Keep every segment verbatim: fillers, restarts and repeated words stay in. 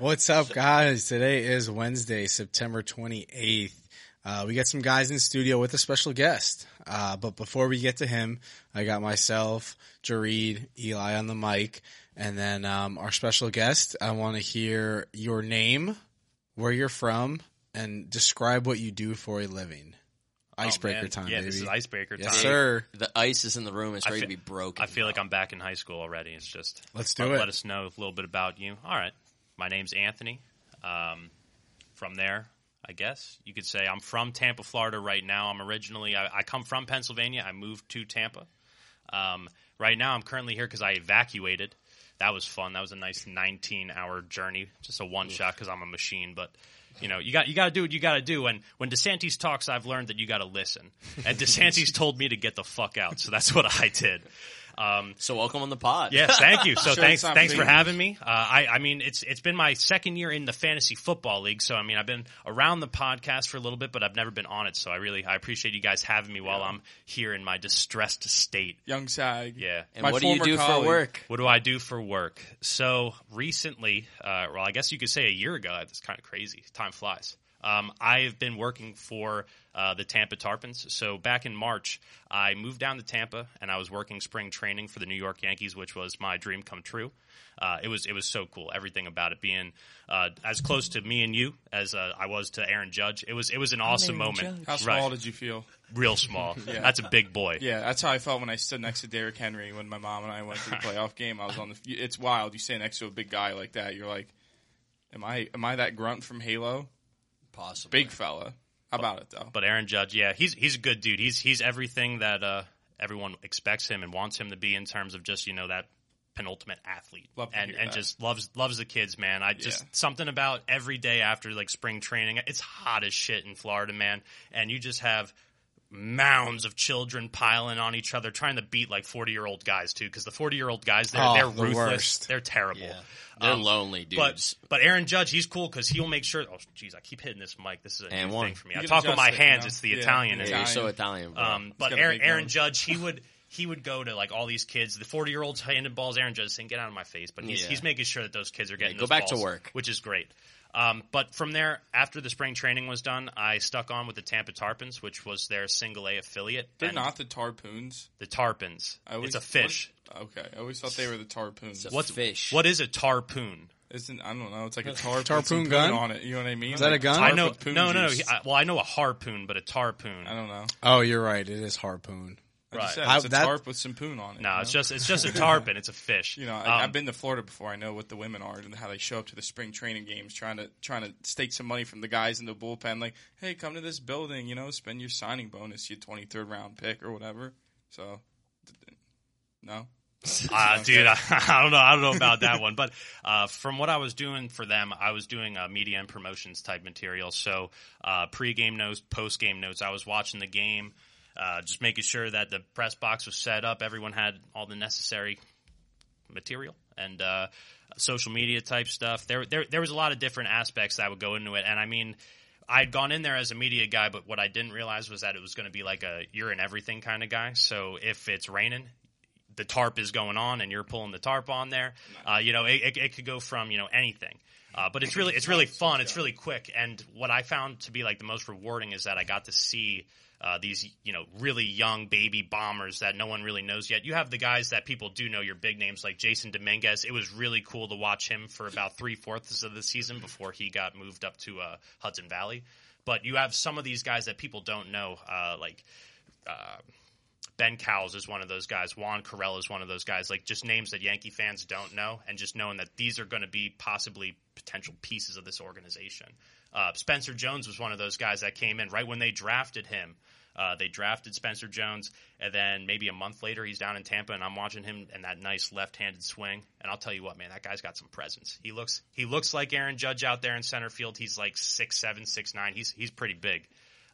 What's up, guys? Today is Wednesday, September twenty-eighth. Uh, we got some guys in the studio with a special guest. Uh, but before we get to him, I got myself, Jareed, Eli on the mic, and then um, our special guest. I want to hear your name, where you're from, and describe what you do for a living. Icebreaker oh, time, yeah, baby. This is icebreaker time. Yes, sir. The ice is in the room. It's ready feel, to be broken. I feel like I'm back in high school already. It's just let's do let, it. Let us know a little bit about you. All right. My name's Anthony. Um, from there, I guess you could say I'm from Tampa, Florida right now. I'm originally I, – I come from Pennsylvania. I moved to Tampa. Um, right now I'm currently here because I evacuated. That was fun. That was a nice nineteen-hour journey, just a one-shot because I'm a machine, but – You know, you got you got to do what you got to do. And when DeSantis talks, I've learned that you got to listen. And DeSantis told me to get the fuck out, so that's what I did. Um, so welcome on the pod. Yes, thank you. So sure, thanks, thanks for having me. Uh, I, I mean, it's it's been my second year in the fantasy football league, so I mean, I've been around the podcast for a little bit, but I've never been on it. So I really I appreciate you guys having me while yeah. I'm here in my distressed state. Young Sag. Yeah. And my what do you do colleague. for work? What do I do for work? So recently, uh, well, I guess you could say a year ago. That's kind of crazy. Time flies. Um, I've been working for uh, the Tampa Tarpons. So back in March, I moved down to Tampa, and I was working spring training for the New York Yankees, which was my dream come true. Uh, it was it was so cool. Everything about it being uh, as close to me and you as uh, I was to Aaron Judge. It was it was an awesome moment. Judge. How small right. did you feel? Real small. Yeah. That's a big boy. Yeah, that's how I felt when I stood next to Derek Henry when my mom and I went to the playoff game. I was on the. It's wild. You stand next to a big guy like that. You're like, am I am I that grunt from Halo? Possible. Big fella. How about it, though? But Aaron Judge, yeah, he's he's a good dude. He's he's everything that uh, everyone expects him and wants him to be in terms of just, you know, that penultimate athlete. Love to and hear and that. just loves loves the kids, man. I just yeah. something about every day after like spring training. It's hot as shit in Florida, man. And you just have mounds of children piling on each other, trying to beat like forty-year-old guys too, because the forty-year-old guys they're oh, they're the ruthless, worst. They're terrible, yeah. they're um, lonely dudes. But, but Aaron Judge, he's cool because he'll make sure. Oh, geez, I keep hitting this mic. This is a and new one. thing for me. You I talk with my it, hands. You know? It's the yeah. Italian. Yeah, you're so Italian. Bro. Um, but Aaron, Aaron Judge, he would. He would go to like all these kids. The forty-year-olds handed balls. Aaron Judge saying, "Get out of my face!" But he's, yeah. he's making sure that those kids are getting yeah, go those back balls, to work, which is great. Um, but from there, after the spring training was done, I stuck on with the Tampa Tarpons, which was their Single A affiliate. They're and not the Tarpoons. The Tarpons. Always, it's a fish. What, okay, I always thought they were the Tarpoons. What's fish? What is a tarpoon? Isn't I don't know. It's like a tar- tarpoon gun on it. You know what I mean? Is that a gun? I know. No, no. no. I, well, I know a harpoon, but a tarpoon. I don't know. Oh, you're right. It is harpoon. Right. Said, it's I, a that, tarp with some poon on it. No, you know? it's just it's just a tarpon. It's a fish. You know, I, um, I've been to Florida before. I know what the women are and how they show up to the spring training games, trying to trying to stake some money from the guys in the bullpen. Like, hey, come to this building, you know, spend your signing bonus, your twenty-third round pick or whatever. So, no. Uh, dude, I, I don't know. I don't know about that one. But uh, from what I was doing for them, I was doing uh, media and promotions type material. So, uh, pregame notes, postgame notes. I was watching the game. Uh, just making sure that the press box was set up, everyone had all the necessary material, and uh, social media type stuff. There, there, there was a lot of different aspects that would go into it, and I mean, I'd gone in there as a media guy, but what I didn't realize was that it was going to be like a you're in everything kind of guy. So if it's raining, the tarp is going on, and you're pulling the tarp on there. Uh, you know, it, it, it could go from you know anything. Uh, but it's really, it's really fun. It's really quick, and what I found to be like the most rewarding is that I got to see. Uh, these, you know, really young baby bombers that no one really knows yet. You have the guys that people do know, your big names like Jason Dominguez. It was really cool to watch him for about three-fourths of the season before he got moved up to uh, Hudson Valley. But you have some of these guys that people don't know, uh, like uh, Ben Cowles is one of those guys. Juan Correll is one of those guys, like just names that Yankee fans don't know, and just knowing that these are going to be possibly potential pieces of this organization. Uh, Spencer Jones was one of those guys that came in right when they drafted him. Uh, they drafted Spencer Jones, and then maybe a month later he's down in Tampa, and I'm watching him and that nice left-handed swing. And I'll tell you what, man, that guy's got some presence. He looks he looks like Aaron Judge out there in center field. He's like six seven, six nine. He's he's pretty big.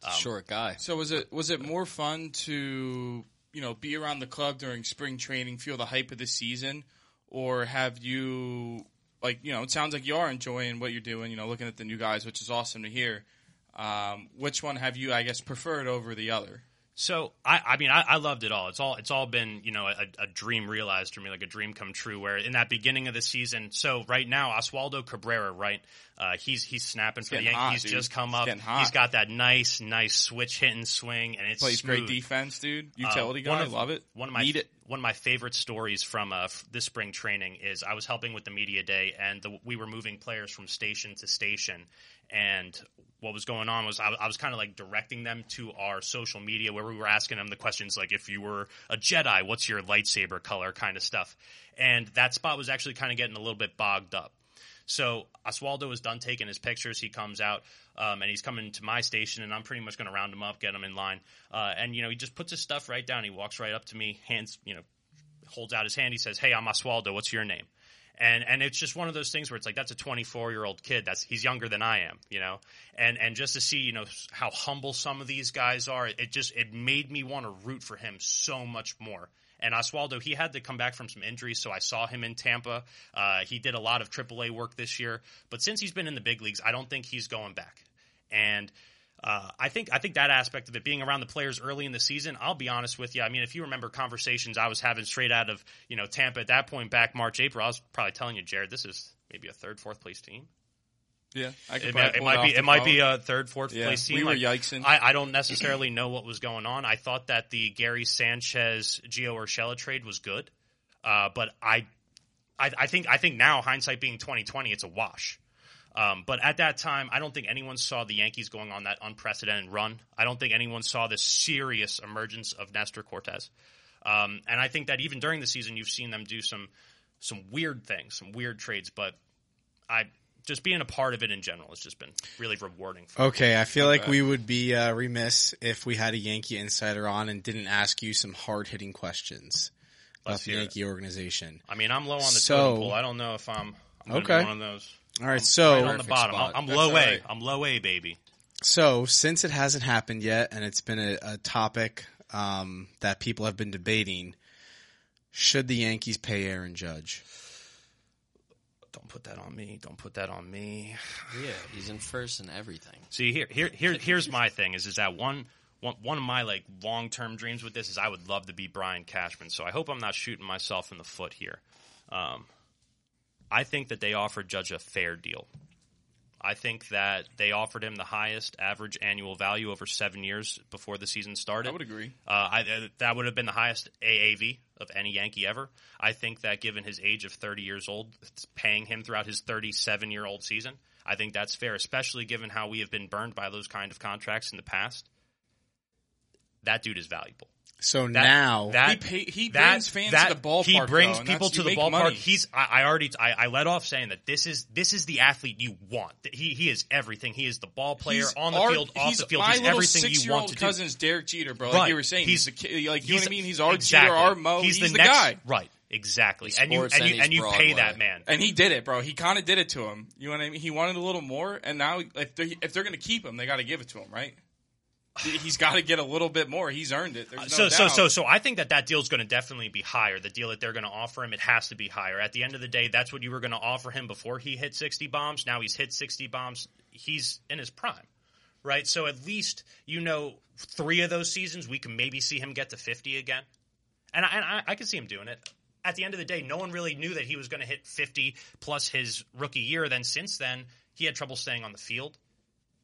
Um, Short guy. So was it was it more fun to you know be around the club during spring training, feel the hype of the season, or have you like you know it sounds like you are enjoying what you're doing. You know, looking at the new guys, which is awesome to hear. Um, which one have you, I guess, preferred over the other? So I, I mean, I, I loved it all. It's all it's all been, you know, a, a dream realized for me, like a dream come true. Where in that beginning of the season, so right now, Oswaldo Cabrera, right, uh, he's he's snapping for the Yankees. He's just come up. He's got that nice, nice switch hit and swing, and it's plays smooth. Great defense, dude. Utility uh, guy, of, love it. One of my Need it. One of my favorite stories from uh, this spring training is I was helping with the media day, and the, we were moving players from station to station, and what was going on was I, I was kind of like directing them to our social media where we were asking them the questions like, if you were a Jedi, what's your lightsaber color kind of stuff. And that spot was actually kind of getting a little bit bogged up. So Oswaldo was done taking his pictures. He comes out um, and he's coming to my station, and I'm pretty much going to round him up, get him in line. Uh, and, you know, he just puts his stuff right down. He walks right up to me, hands, you know, holds out his hand. He says, "Hey, I'm Oswaldo. What's your name?" And and it's just one of those things where it's like, that's a twenty-four-year-old kid. That's he's younger than I am, you know. And and just to see, you know, how humble some of these guys are, it just it made me want to root for him so much more. And Oswaldo, he had to come back from some injuries, so I saw him in Tampa. Uh, he did a lot of triple A work this year. But since he's been in the big leagues, I don't think he's going back. And uh, I think I think that aspect of it, being around the players early in the season, I'll be honest with you. I mean, if you remember conversations I was having straight out of, you know, Tampa at that point back March, April, I was probably telling you, Jared, this is maybe a third, fourth-place team. Yeah, I could it, might, it might be it might be a third, fourth yeah, place team. We were like, yikesing. I, I don't necessarily know what was going on. I thought that the Gary Sanchez, Gio Urshela trade was good, uh, but I, I, I think I think now hindsight being twenty twenty, it's a wash. Um, but at that time, I don't think anyone saw the Yankees going on that unprecedented run. I don't think anyone saw the serious emergence of Nestor Cortes, um, and I think that even during the season, you've seen them do some some weird things, some weird trades. But I. Just being a part of it in general has just been really rewarding. For okay, me. I feel like we would be uh, remiss if we had a Yankee insider on and didn't ask you some hard-hitting questions Let's about the Yankee it. organization. I mean, I'm low on the so, totem pole. I don't know if I'm, I'm okay. Be one of those. All right, I'm so right on the bottom, spot. I'm That's low right. A. I'm low A, baby. So since it hasn't happened yet, and it's been a, a topic um, that people have been debating, should the Yankees pay Aaron Judge? Don't put that on me. Don't put that on me. Yeah, he's in first and everything. See, here, here, here, here's my thing is, is that one, one, one of my like long-term dreams with this is I would love to be Brian Cashman. So I hope I'm not shooting myself in the foot here. Um, I think that they offered Judge a fair deal. I think that they offered him the highest average annual value over seven years before the season started. I would agree. Uh, I, that would have been the highest A A V of any Yankee ever. I think that given his age of thirty years old, paying him throughout his thirty-seven-year-old season, I think that's fair, especially given how we have been burned by those kind of contracts in the past. That dude is valuable. So that, now that, he, pay, he that, brings fans that, to the ballpark. He brings though, people to the ballpark. Money. He's I, I already I, I let off saying that this is this is the athlete you want. He he is everything. He is the ball player he's on the our, field, off the field. He's everything you want to do. My little six-year-old cousin's Derek Jeter, bro. Like right. you were saying, he's, he's the kid. Like you know what I mean? He's our exactly. Jeter, our Mo. He's, he's the, the next, guy, right? Exactly. And you and, and you and you pay that man. And he did it, bro. He kind of did it to him. You know what I mean? He wanted a little more, and now if they if they're going to keep him, they got to give it to him, right? He's got to get a little bit more. He's earned it. There's no so, doubt. so, so, so I think that that deal is going to definitely be higher. The deal that they're going to offer him, it has to be higher. At the end of the day, that's what you were going to offer him before he hit sixty bombs. Now he's hit sixty bombs. He's in his prime, right? So at least, you know, three of those seasons, we can maybe see him get to fifty again. And I, and I, I can see him doing it. At the end of the day, no one really knew that he was going to hit fifty plus his rookie year. Then since then, he had trouble staying on the field.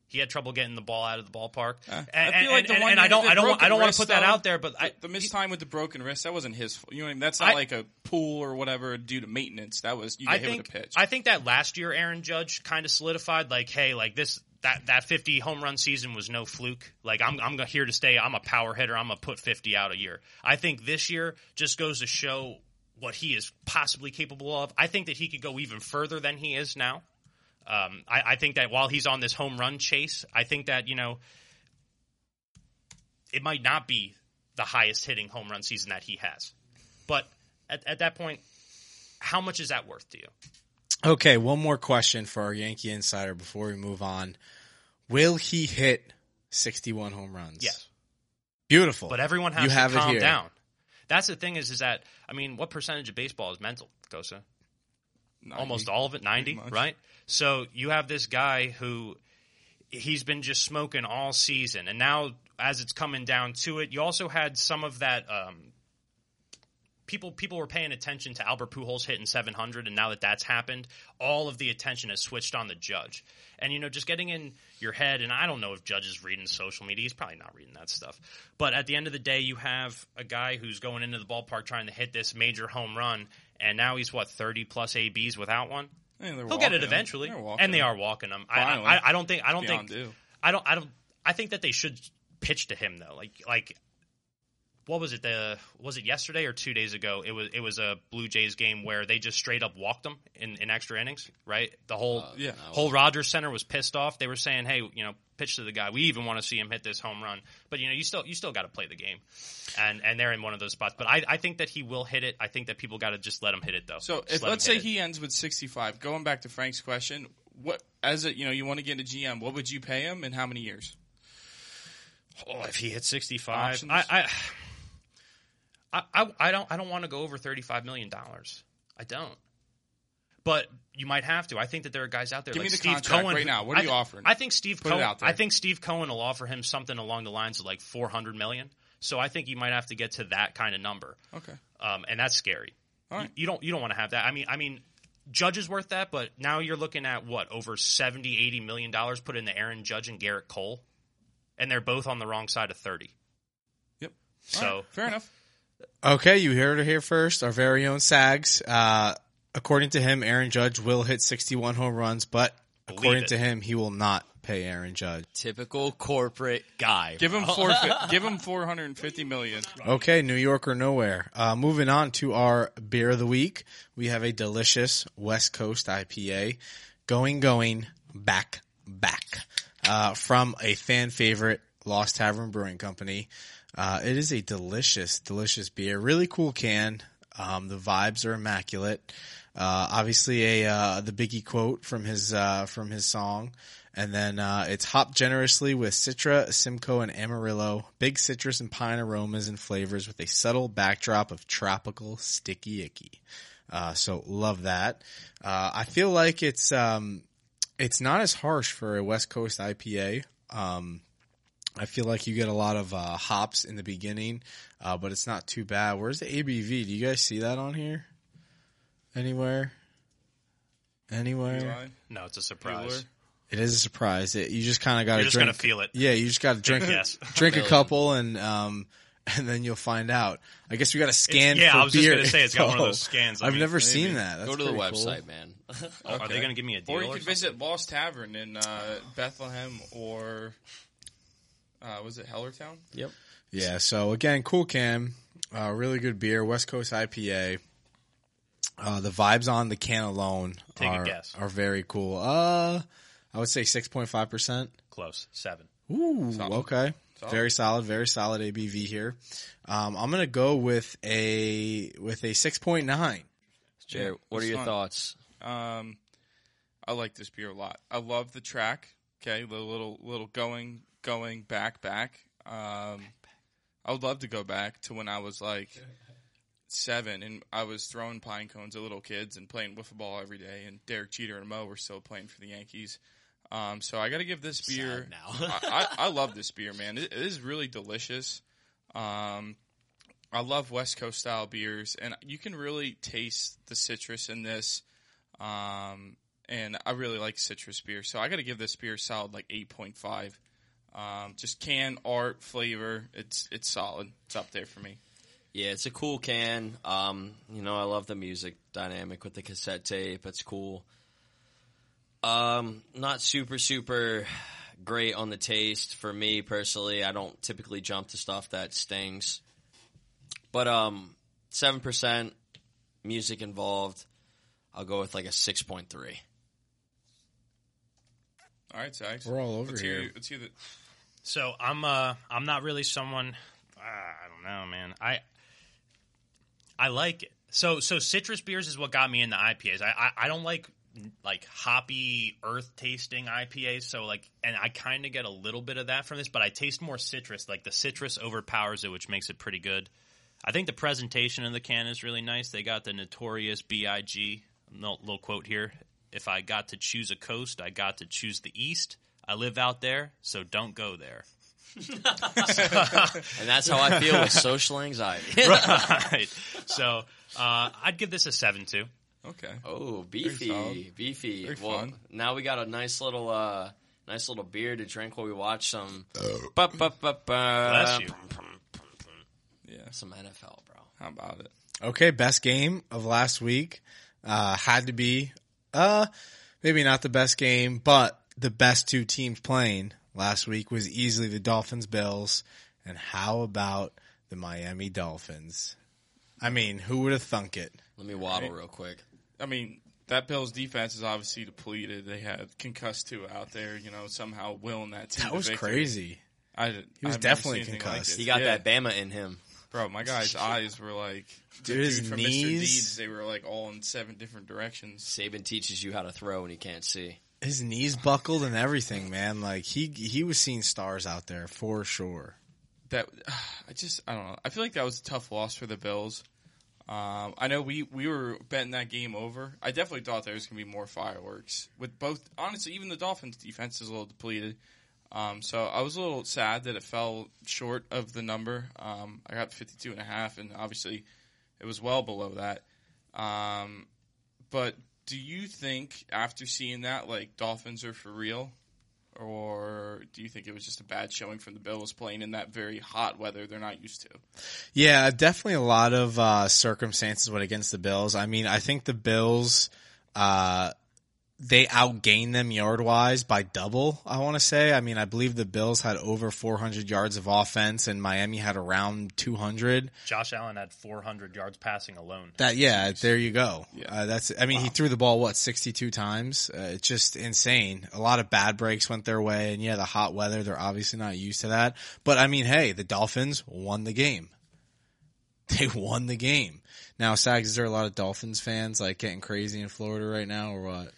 He had trouble getting the ball out of the ballpark, uh, and I, feel like the and, one and I don't, I don't, I don't want to put that though, out there. But I, the missed time with the broken wrist—that wasn't his fault. You know, what I mean? That's not I, like a pull or whatever due to maintenance. That was you get I hit think, with a pitch. I think that last year, Aaron Judge kind of solidified, like, hey, like this that that fifty home run season was no fluke. Like I'm I'm here to stay. I'm a power hitter. I'm gonna put fifty out a year. I think this year just goes to show what he is possibly capable of. I think that he could go even further than he is now. Um, I, I think that while he's on this home run chase, I think that, you know, it might not be the highest hitting home run season that he has. But at, at that point, how much is that worth to you? Okay, one more question for our Yankee insider before we move on. Will he hit sixty-one home runs? Yes. Beautiful. But everyone has you to have calm down. That's the thing is, is that, I mean, what percentage of baseball is mental, Gosa? ninety, almost all of it, ninety, right? So you have this guy who he's been just smoking all season. And now as it's coming down to it, you also had some of that um, people people were paying attention to Albert Pujols hitting seven hundred, and now that that's happened, all of the attention has switched on the Judge. And, you know, just getting in your head, and I don't know if Judge is reading social media. He's probably not reading that stuff. But at the end of the day, you have a guy who's going into the ballpark trying to hit this major home run, and now he's, what, thirty-plus A Bs without one? He'll walking. Get it eventually, and they are walking him. I, I, I don't think. I don't Beyond think. Due. I don't. I don't. I think that they should pitch to him though. Like like, what was it? The was it yesterday or two days ago? It was it was a Blue Jays game where they just straight up walked him in, in extra innings. Right. The whole uh, yeah, whole Rodgers Center was pissed off. They were saying, hey, you know, pitch to the guy. We even want to see him hit this home run. But you know, you still you still got to play the game, and and they're in one of those spots. But I, I think that he will hit it. I think that people got to just let him hit it though. So just if let let's say it. He ends with sixty-five. Going back to Frank's question, what as a you know you want to get into G M? What would you pay him and how many years? Oh, if he hit sixty-five, I, I, I, I don't, I don't want to go over thirty-five million dollars. I don't. But you might have to. I think that there are guys out there. Give like me the Steve contract Cohen, right now. What are I, you offering? I think Steve Put Cohen. It out there. I think Steve Cohen will offer him something along the lines of like four hundred million. So I think you might have to get to that kind of number. Okay. Um, and that's scary. All right. You, you don't, you don't want to have that. I mean, I mean, Judge is worth that, but now you're looking at what over seventy, eighty million dollars put into Aaron Judge and Garrett Cole. And they're both on the wrong side of thirty. Yep. So right. Fair enough. Okay, you heard it here first. Our very own Sags. Uh, according to him, Aaron Judge will hit sixty-one home runs, but Believe according it. to him, he will not pay Aaron Judge. Typical corporate guy. Give him four. Give him four hundred and fifty million. Okay, New York or nowhere. Uh, moving on to our beer of the week, we have a delicious West Coast I P A, going, going, back, back. Uh, from a fan favorite, Lost Tavern Brewing Company. Uh, it is a delicious, delicious beer. Really cool can. Um, the vibes are immaculate. Uh, obviously a, uh, the Biggie quote from his, uh, from his song. And then, uh, it's hopped generously with Citra, Simcoe, and Amarillo. Big citrus and pine aromas and flavors with a subtle backdrop of tropical sticky icky. Uh, so love that. Uh, I feel like it's, um, It's not as harsh for a West Coast I P A. Um, I feel like you get a lot of uh, hops in the beginning, uh, but it's not too bad. Where's the A B V? Do you guys see that on here? Anywhere? Anywhere? No, it's a surprise. It is a surprise. It, you just kind of got to drink. You're just going to feel it. Yeah, you just got to drink yes. drink a couple and um, and then you'll find out. I guess we got to scan it's, yeah, for beer. Yeah, I was just going to say it's got oh, one of those scans. I've never seen that. That's go to the website, cool. man. Okay. Are they going to give me a deal? Or you could visit Lost Tavern in uh, Bethlehem or uh, was it Hellertown? Yep. Yeah. So again, cool can, uh, really good beer, West Coast I P A. Uh, the vibes on the can alone Take are, a guess. are very cool. Uh, I would say six point five percent. Close seven. Ooh. Solid. Okay. Solid. Very solid. Very solid A B V here. Um, I'm going to go with a with a six point nine. Jay, what are your thoughts? Um, I like this beer a lot. I love the track. Okay, the little little going going back back. Um, I would love to go back to when I was like seven and I was throwing pine cones at little kids and playing wiffle ball every day. And Derek Jeter and Mo were still playing for the Yankees. Um, so I got to give this beer. Now. I, I, I love this beer, man. It, it is really delicious. Um, I love West Coast style beers, and you can really taste the citrus in this. Um, and I really like citrus beer, so I got to give this beer a solid like eight point five. Um, just can, art, flavor, it's it's solid. It's up there for me. Yeah, it's a cool can. Um, you know, I love the music dynamic with the cassette tape. It's cool. Um, not super, super great on the taste for me personally. I don't typically jump to stuff that stings. But um, seven percent music involved. I'll go with like a six point three. All right, Zax. We're all over let's here. Hear, let's hear the... So I'm uh, I'm not really someone uh, I don't know, man. I I like it. So so citrus beers is what got me into I P As. I I, I don't like like hoppy earth tasting I P As. So like, and I kind of get a little bit of that from this, but I taste more citrus. Like the citrus overpowers it, which makes it pretty good. I think the presentation of the can is really nice. They got the Notorious B I G. Little quote here. If I got to choose a coast, I got to choose the East. I live out there, so don't go there. And that's how I feel with social anxiety. Right. So uh, I'd give this a seven two. Okay. Oh, beefy, beefy. Very well, fun. Now we got a nice little, uh, nice little beer to drink while we watch some. Oh. Ba, ba, ba, ba, Bless you. Yeah, some N F L, bro. How about it? Okay, best game of last week uh, had to be uh, maybe not the best game, but the best two teams playing last week was easily the Dolphins Bills, and how about the Miami Dolphins? I mean, who would have thunk it? Let me waddle right. real quick. I mean, that Bills defense is obviously depleted. They had concussed two out there, you know, somehow willing that team. That was crazy. I, he was I've definitely concussed. Like he got yeah. that Bama in him. Bro, my guy's eyes were like, dude, his dude from knees. Mister Deeds, they were like all in seven different directions. Saban teaches you how to throw when you can't see. His knees buckled and everything, man. Like, he he was seeing stars out there for sure. That I just, I don't know. I feel like that was a tough loss for the Bills. Um, I know we, we were betting that game over. I definitely thought there was going to be more fireworks with both. Honestly, even the Dolphins' defense is a little depleted. Um, so I was a little sad that it fell short of the number. Um, I got fifty-two and a half, and obviously it was well below that. Um, but do you think after seeing that, like, Dolphins are for real? Or do you think it was just a bad showing from the Bills playing in that very hot weather they're not used to? Yeah, definitely a lot of uh, circumstances went against the Bills. I mean, I think the Bills, uh, they outgained them yard-wise by double, I want to say. I mean, I believe the Bills had over four hundred yards of offense, and Miami had around two hundred. Josh Allen had four hundred yards passing alone. That Yeah, there you go. Yeah. Uh, that's. I mean, wow. He threw the ball, what, sixty-two times? Uh, it's just insane. A lot of bad breaks went their way, and, yeah, the hot weather, they're obviously not used to that. But, I mean, hey, the Dolphins won the game. They won the game. Now, Sags, is there a lot of Dolphins fans, like, getting crazy in Florida right now or what?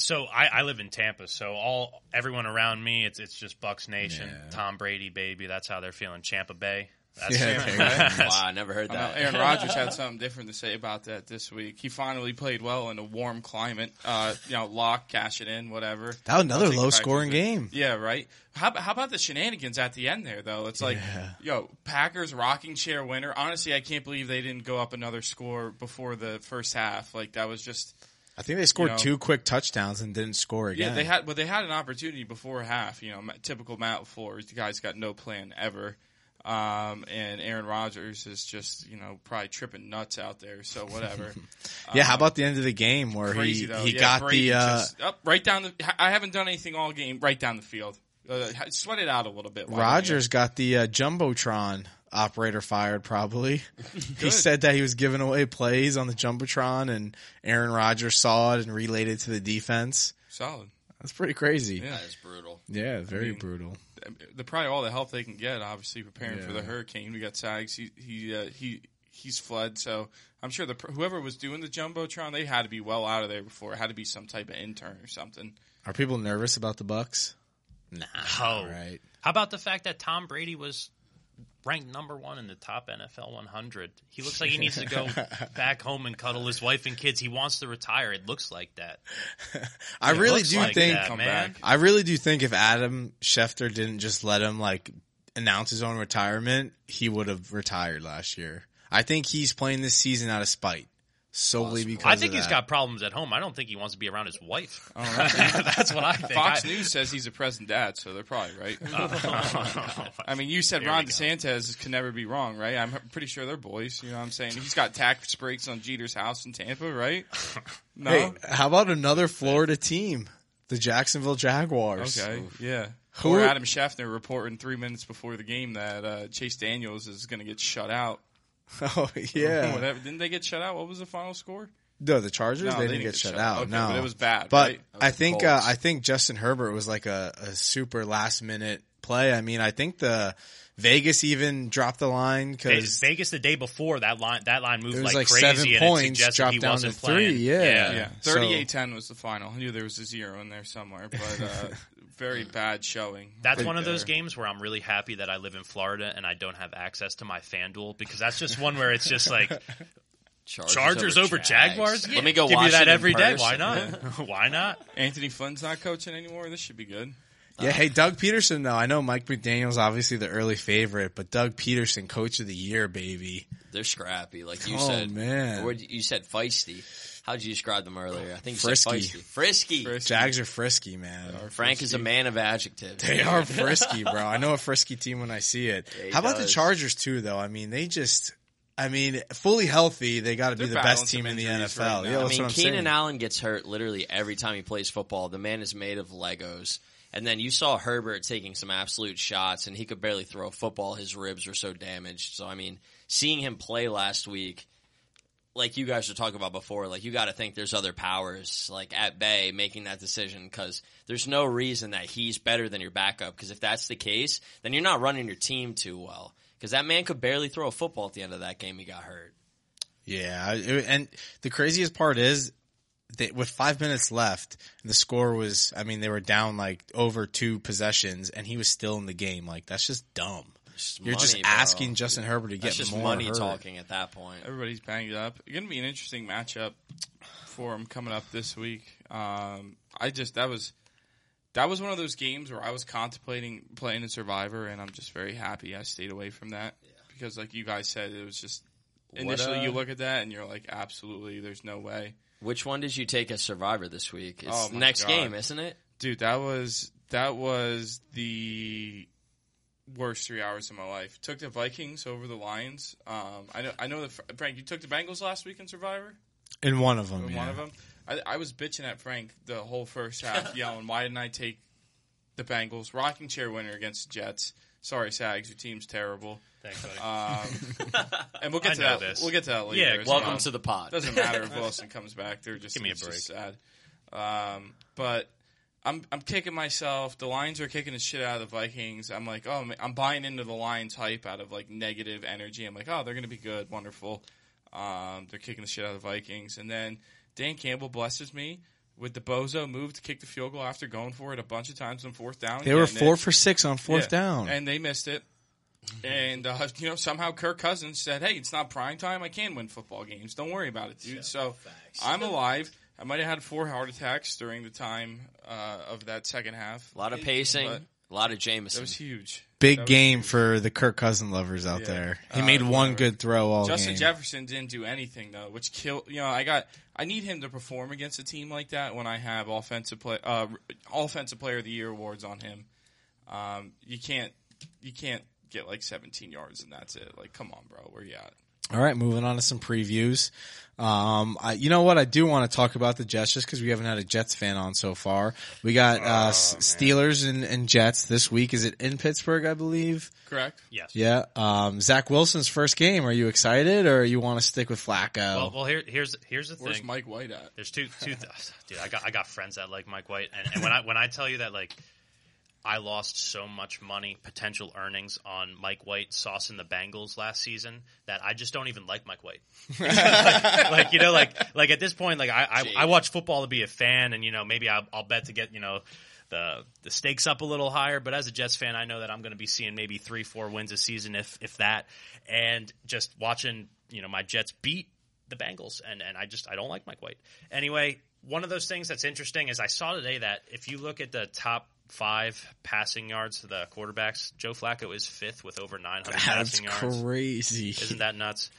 So I, I live in Tampa, so all everyone around me, it's it's just Bucs Nation, yeah. Tom Brady, baby. That's how they're feeling. Tampa Bay. That's yeah, Tampa Bay. Wow, I never heard that. Uh, Aaron Rodgers had something different to say about that this week. He finally played well in a warm climate. Uh, you know, lock, cash it in, whatever. That was another low-scoring game. Yeah, right. How, how about the shenanigans at the end there, though? It's like, yeah. yo, Packers rocking chair winner. Honestly, I can't believe they didn't go up another score before the first half. Like, that was just... I think they scored you know, two quick touchdowns and didn't score again. Yeah, they had, but they had an opportunity before half. You know, typical Matt LaFleur. The guy's got no plan ever, um, and Aaron Rodgers is just you know probably tripping nuts out there. So whatever. yeah, um, how about the end of the game where crazy, he, he yeah, got Brady the uh, just, up right down the. I haven't done anything all game. Right down the field. Uh, sweat it out a little bit. Rodgers got the uh, Jumbotron operator fired, probably. He said that he was giving away plays on the Jumbotron, and Aaron Rodgers saw it and relayed it to the defense. Solid. That's pretty crazy. Yeah, that is brutal. Yeah, very I mean, brutal. They're probably all the help they can get, obviously, preparing yeah. for the hurricane. We got Sags. He, he, uh, he, he's fled, so I'm sure the whoever was doing the Jumbotron, they had to be well out of there before. It had to be some type of intern or something. Are people nervous about the Bucs? No. All right. How about the fact that Tom Brady was ranked number one in the top N F L one hundred? He looks like he needs to go back home and cuddle his wife and kids. He wants to retire. It looks like that. I it really do like think. That, come back. I really do think if Adam Schefter didn't just let him like announce his own retirement, he would have retired last year. I think he's playing this season out of spite. Solely because I think of he's that. got problems at home. I don't think he wants to be around his wife. Oh, that's, that's what I think. Fox I, News says he's a present dad, so they're probably right. Uh, I mean, you said there Ron DeSantis could never be wrong, right? I'm pretty sure they're boys. You know what I'm saying? He's got tax breaks on Jeter's house in Tampa, right? No. Hey, how about another Florida team? The Jacksonville Jaguars. Okay, Oof. yeah. Who? Or Adam Schefter reporting three minutes before the game that uh, Chase Daniels is going to get shut out. Oh, yeah. Whatever. Didn't they get shut out? What was the final score? No, the Chargers? No, they, they didn't, didn't get, get shut, shut out. Okay, no. But it was bad. But right? I think uh, I think Justin Herbert was like a, a super last-minute play. I mean, I think the Vegas even dropped the line. Cause Vegas the day before, that line that line moved like, like crazy. It was like seven points, and dropped he down to playing. three. Yeah. yeah. yeah. thirty-eight ten was the final. I knew there was a zero in there somewhere, but uh, very bad showing. That's one of those games where I'm really happy that I live in Florida and I don't have access to my FanDuel, because that's just one where it's just like – Chargers, Chargers over, over Jaguars? Yeah. Let me go Give watch me that every person. day. Why not? Yeah. Why not? Anthony Flynn's not coaching anymore. This should be good. Yeah, uh, hey, Doug Peterson, though. I know Mike McDaniel's obviously the early favorite, but Doug Peterson, coach of the year, baby. They're scrappy, like you oh, said. Oh, man. Or you said feisty. How'd you describe them earlier? I think you frisky. said feisty. Frisky. Frisky. Jags are frisky, man. Are Frank frisky. is a man of adjectives. They are frisky, bro. I know a frisky team when I see it. Yeah, How does. about the Chargers, too, though? I mean, they just... I mean, fully healthy, they got to be the best team in the N F L. Right yeah, I mean, Keenan saying. Allen gets hurt literally every time he plays football. The man is made of Legos. And then you saw Herbert taking some absolute shots, and he could barely throw a football. His ribs were so damaged. So, I mean, seeing him play last week, like you guys were talking about before, like you got to think there's other powers like at bay making that decision, because there's no reason that he's better than your backup, because if that's the case, then you're not running your team too well. Because that man could barely throw a football at the end of that game. He got hurt. Yeah, and the craziest part is that with five minutes left, the score was, I mean, they were down like over two possessions, and he was still in the game. Like, that's just dumb. Just You're money, just asking bro. Justin Herbert to that's get just more money hurt. Talking at that point. Everybody's banged up. It's going to be an interesting matchup for him coming up this week. Um, I just, that was... That was one of those games where I was contemplating playing in Survivor, and I'm just very happy I stayed away from that. Yeah. Because like you guys said, it was just initially what, uh, you look at that and you're like, absolutely, there's no way. Which one did you take as Survivor this week? It's oh the next God. game, isn't it? Dude, that was that was the worst three hours of my life. Took the Vikings over the Lions. Um, I know I know that, Frank, you took the Bengals last week in Survivor? In one of them, In yeah. one of them? I, I was bitching at Frank the whole first half, yelling, why didn't I take the Bengals? Rocking chair winner against the Jets. Sorry, Sags, your team's terrible. Thanks, buddy. Um, and we'll get to that. This. We'll get to that later. Yeah, welcome well. to the pod. Doesn't matter if Wilson comes back. They're just, Give me a break. just sad. Um, but I'm I'm kicking myself. The Lions are kicking the shit out of the Vikings. I'm like, oh, I'm buying into the Lions hype out of like negative energy. I'm like, oh, they're gonna be good, wonderful. Um, they're kicking the shit out of the Vikings, and then Dan Campbell blesses me with the bozo move to kick the field goal after going for it a bunch of times on fourth down. They were four it. for six on fourth yeah. down. And they missed it. And, uh, you know, somehow Kirk Cousins said, hey, it's not prime time. I can win football games. Don't worry about it, dude. So, so I'm alive. I might have had four heart attacks during the time uh, of that second half. A lot of pacing. A lot of Jameson. That was huge. Big was game huge. for the Kirk Cousins lovers out yeah. there. He uh, made one whatever. good throw all Justin game. Justin Jefferson didn't do anything, though, which killed – you know, I got – I need him to perform against a team like that when I have offensive play, uh, offensive player of the year awards on him. Um, you can't you can't get like seventeen yards and that's it. Like, come on, bro. Where you at? All right, moving on to some previews. Um, I, you know what? I do want to talk about the Jets just because we haven't had a Jets fan on so far. We got uh, oh, Steelers and, and Jets this week. Is it in Pittsburgh, I believe? Correct. Yes. Yeah. Um, Zach Wilson's first game. Are you excited or you want to stick with Flacco? Well, well here, here's here's the thing. Where's Mike White at? There's two two. Th- Dude, I got I got friends that like Mike White, and, and when I when I tell you that like. I lost so much money, potential earnings on Mike White saucing the Bengals last season that I just don't even like Mike White. like, like, you know, like, like at this point, like I, I, I watch football to be a fan and, you know, maybe I'll, I'll bet to get, you know, the, the stakes up a little higher. But as a Jets fan, I know that I'm going to be seeing maybe three, four wins a season, if, if that, and just watching, you know, my Jets beat the Bengals. And, and I just, I don't like Mike White. Anyway, one of those things that's interesting is I saw today that if you look at the top five passing yards to the quarterbacks, Joe Flacco is fifth with over nine hundred That's passing yards. That's crazy. Isn't that nuts?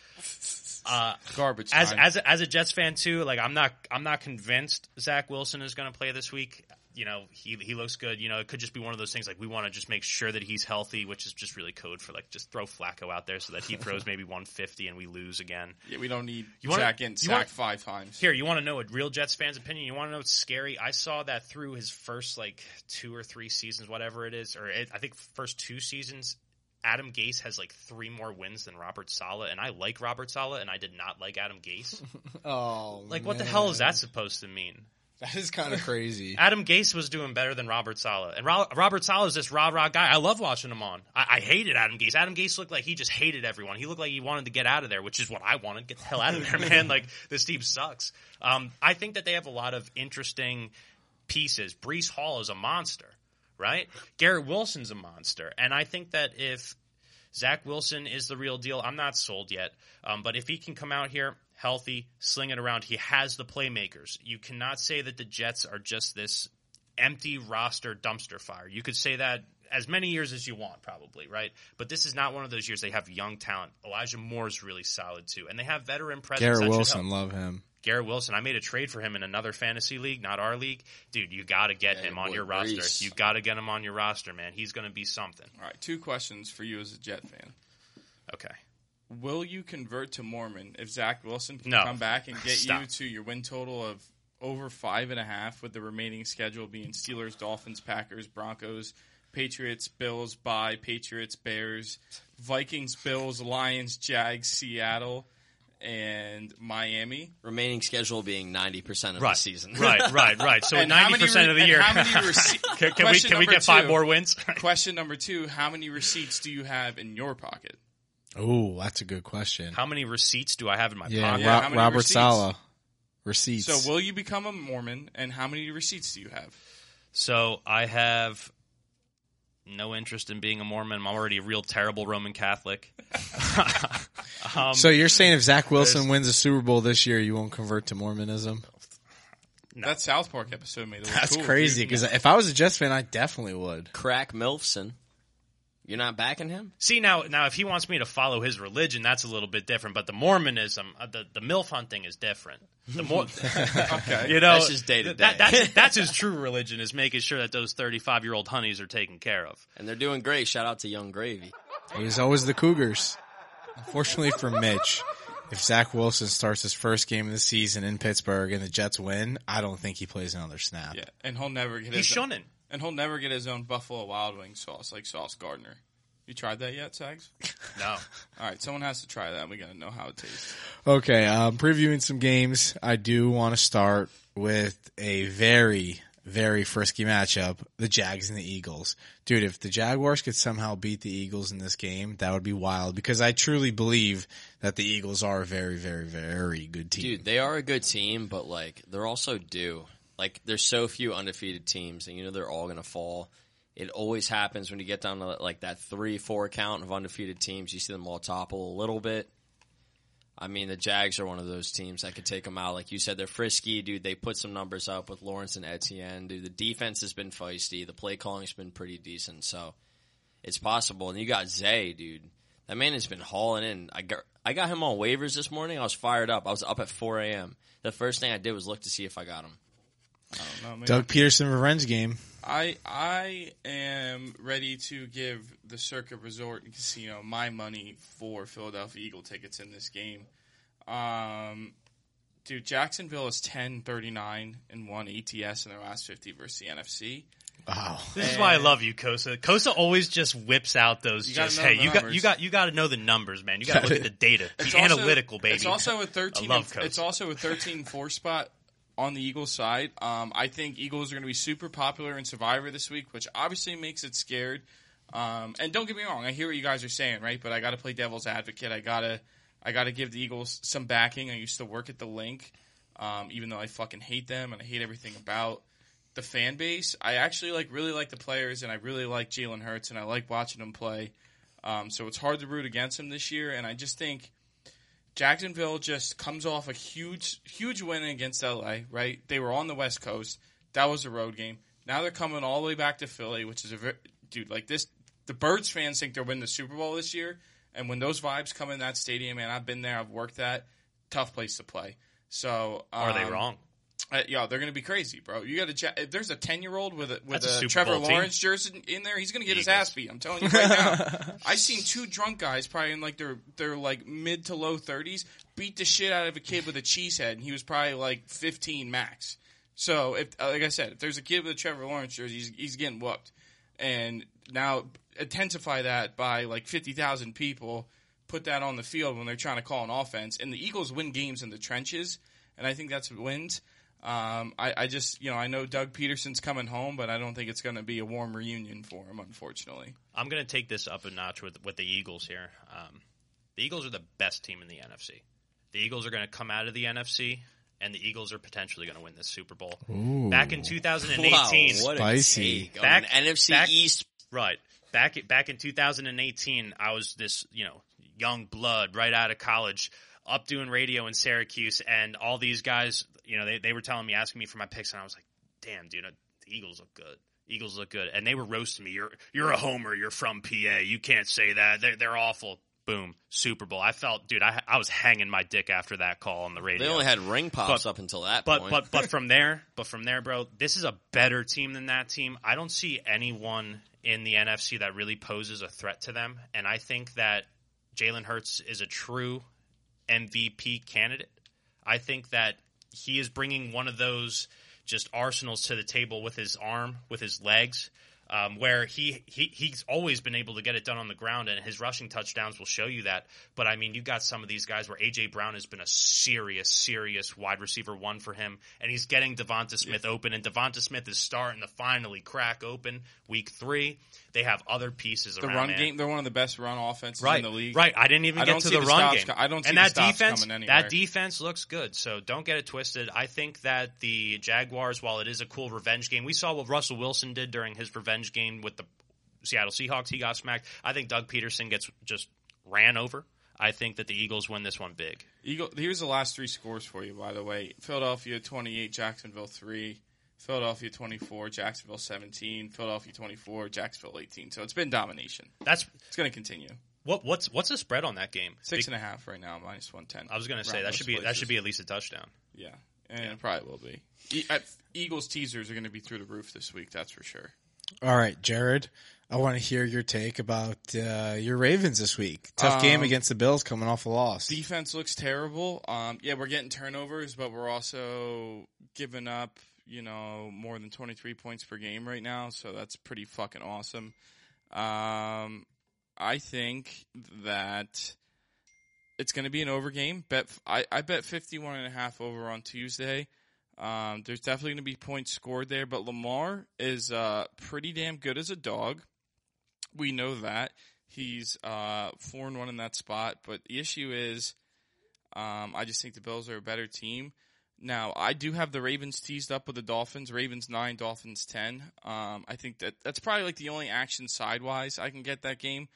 Uh, Garbage as, time. As, a, as a Jets fan, too, like I'm not I'm not convinced Zach Wilson is going to play this week. You know, he he looks good. You know, it could just be one of those things like we want to just make sure that he's healthy, which is just really code for like just throw Flacco out there so that he throws maybe one fifty and we lose again. Yeah, we don't need you wanna, Zach in sack wanna, five times. Here, you want to know a real Jets fan's opinion? You want to know what's scary? I saw that through his first like two or three seasons, whatever it is, or it, I think first two seasons, Adam Gase has like three more wins than Robert Saleh, and I like Robert Saleh, and I did not like Adam Gase. oh, Like, man. What the hell is that supposed to mean? That is kind of crazy. Adam Gase was doing better than Robert Saleh. And Ro- Robert Saleh is this rah-rah guy. I love watching him on. I-, I hated Adam Gase. Adam Gase looked like he just hated everyone. He looked like he wanted to get out of there, which is what I wanted. Get the hell out of there, man. Like, this team sucks. Um, I think that they have a lot of interesting pieces. Breece Hall is a monster, right? Garrett Wilson's a monster. And I think that if Zach Wilson is the real deal, I'm not sold yet. Um, but if he can come out here healthy, sling it around. He has the playmakers. You cannot say that the Jets are just this empty roster dumpster fire. You could say that as many years as you want, probably, right? But this is not one of those years. They have young talent. Elijah Moore's really solid, too. And they have veteran presence. Garrett Wilson, love him. Garrett Wilson. I made a trade for him in another fantasy league, not our league. Dude, you got to get yeah, him on your Reese. roster. You got to get him on your roster, man. He's going to be something. All right, two questions for you as a Jet fan. Okay. Will you convert to Mormon if Zach Wilson can no. come back and get Stop. you to your win total of over five and a half, with the remaining schedule being Steelers, Dolphins, Packers, Broncos, Patriots, Bills, bye, Patriots, Bears, Vikings, Bills, Lions, Jags, Seattle, and Miami. Remaining schedule being ninety percent of right. the season. Right, right, right. So ninety percent re- of the year. How many rece- can can we, can we get two, five more wins? Question number two, how many receipts do you have in your pocket? Oh, that's a good question. How many receipts do I have in my yeah, pocket? Yeah, Ro- Robert Saleh. Receipts. So will you become a Mormon, and how many receipts do you have? So I have... no interest in being a Mormon. I'm already a real terrible Roman Catholic. um, so you're saying if Zach Wilson wins a Super Bowl this year, you won't convert to Mormonism? No. That South Park episode made it look That's cool, crazy, because if I was a Jets fan, I definitely would. Crack Milfson. You're not backing him? See, now now if he wants me to follow his religion, that's a little bit different. But the Mormonism, uh, the, the MILF hunting is different. The more, okay. You know, that's just day to day. That, that's, that's his true religion, is making sure that those thirty-five-year-old honeys are taken care of. And they're doing great. Shout out to Young Gravy. It was always the Cougars. Unfortunately for Mitch, if Zach Wilson starts his first game of the season in Pittsburgh and the Jets win, I don't think he plays another snap. Yeah, and he'll never get his... He shouldn't. And he'll never get his own Buffalo Wild Wing sauce like Sauce Gardner. You tried that yet, Sags? No. All right, someone has to try that. We got to know how it tastes. Okay, um, previewing some games. I do want to start with a very, very frisky matchup, the Jags and the Eagles. Dude, if the Jaguars could somehow beat the Eagles in this game, that would be wild, because I truly believe that the Eagles are a very, very, very good team. Dude, they are a good team, but, like, they're also due. Like, there's so few undefeated teams, and you know they're all going to fall. It always happens when you get down to, like, that three, four count of undefeated teams. You see them all topple a little bit. I mean, the Jags are one of those teams that could take them out. Like you said, they're frisky. Dude, they put some numbers up with Lawrence and Etienne. Dude, the defense has been feisty. The play calling's been pretty decent, so it's possible. And you got Zay, dude. That man has been hauling in. I got, I got him on waivers this morning. I was fired up. I was up at four a.m. The first thing I did was look to see if I got him. I don't know, maybe. Doug Peterson revenge game. I I am ready to give the Circuit Resort and Casino my money for Philadelphia Eagle tickets in this game. Um, dude, Jacksonville is ten, thirty-nine, and one A T S in their last fifty versus the N F C. Wow, this and is why I love you, Kosa. Kosa always just whips out those. You just hey, you numbers. got you got you got to know the numbers, man. You got to look at the data, it's the also, analytical baby. It's also a thirteen. I love Kosa. It's also a thirteen four spot. On the Eagles side, um, I think Eagles are going to be super popular in Survivor this week, which obviously makes it scared. Um, and don't get me wrong, I hear what you guys are saying, right? But I got to play devil's advocate. I gotta, I gotta give the Eagles some backing. I used to work at the Link, um, even though I fucking hate them and I hate everything about the fan base. I actually like really like the players, and I really like Jalen Hurts, and I like watching him play. Um, so it's hard to root against him this year, and I just think Jacksonville just comes off a huge, huge win against L A, right? They were on the West Coast. That was a road game. Now they're coming all the way back to Philly, which is a very, dude, like this. The Birds fans think they'll win the Super Bowl this year. And when those vibes come in that stadium, and I've been there, I've worked that, tough place to play. So um, are they wrong? Uh, yeah, they're going to be crazy, bro. You got to. If there's a ten-year-old with a, with a, a Trevor Bowl Lawrence team. jersey in there, he's going to get Eagles. his ass beat. I'm telling you right now. I've seen two drunk guys, probably in like their their like mid to low thirties, beat the shit out of a kid with a cheese head, and he was probably like fifteen max. So, if like I said, if there's a kid with a Trevor Lawrence jersey, he's, he's getting whooped. And now intensify that by like fifty thousand people, put that on the field when they're trying to call an offense. And the Eagles win games in the trenches, and I think that's what wins. Um, I, I just, you know, I know Doug Peterson's coming home, but I don't think it's going to be a warm reunion for him, unfortunately. I'm going to take this up a notch with, with the Eagles here. Um, the Eagles are the best team in the N F C. The Eagles are going to come out of the N F C, and the Eagles are potentially going to win this Super Bowl. Ooh. Back in twenty eighteen. Wow, what spicy. Back, an N F C back, East. Right. Back, back in two thousand eighteen, I was this, you know, young blood right out of college, up doing radio in Syracuse, and all these guys, you know, they, they were telling me, asking me for my picks, and I was like, damn, dude, Eagles look good. Eagles look good. And they were roasting me. You're you're a homer. You're from P A. You can't say that. They're, they're awful. Boom. Super Bowl. I felt, dude, I I was hanging my dick after that call on the radio. They only had ring pops but, up until that but, point. But, but, but from there, but from there, bro, this is a better team than that team. I don't see anyone in the N F C that really poses a threat to them. And I think that Jalen Hurts is a true M V P candidate. I think that he is bringing one of those just arsenals to the table with his arm, with his legs, um, where he, he he's always been able to get it done on the ground, and his rushing touchdowns will show you that. But, I mean, you got some of these guys where A J. Brown has been a serious, serious wide receiver one for him, and he's getting Devonta Smith yeah. open, and Devonta Smith is starting to finally crack open week three. They have other pieces the around, run man. game. They're one of the best run offenses right, in the league. Right. I didn't even I get to the, the run game. Co- I don't see and the that stops defense, coming anywhere. That defense looks good, so don't get it twisted. I think that the Jaguars, while it is a cool revenge game, we saw what Russell Wilson did during his revenge game with the Seattle Seahawks. He got smacked. I think Doug Peterson gets just ran over. I think that the Eagles win this one big. Eagle, here's the last three scores for you, by the way. Philadelphia twenty-eight, Jacksonville three. Philadelphia twenty-four, Jacksonville seventeen, Philadelphia twenty-four, Jacksonville eighteen. So it's been domination. That's it's going to continue. What what's what's the spread on that game? Six Be- and a half right now, minus one ten. I was going to say that should be places. that should be at least a touchdown. Yeah, and yeah. it probably will be. E- Eagles teasers are going to be through the roof this week. That's for sure. All right, Jared, I want to hear your take about uh, your Ravens this week. Tough um, game against the Bills, coming off a loss. Defense looks terrible. Um, yeah, we're getting turnovers, but we're also giving up, you know, more than twenty-three points per game right now, so that's pretty fucking awesome. Um, I think that it's going to be an over game. Bet I, I bet fifty-one and a half over on Tuesday. Um, there's definitely going to be points scored there, but Lamar is uh, pretty damn good as a dog. We know that. He's uh, four and one in that spot, but the issue is um, I just think the Bills are a better team. Now, I do have the Ravens teased up with the Dolphins. Ravens nine, Dolphins ten. Um, I think that that's probably like the only action sidewise I can get that game.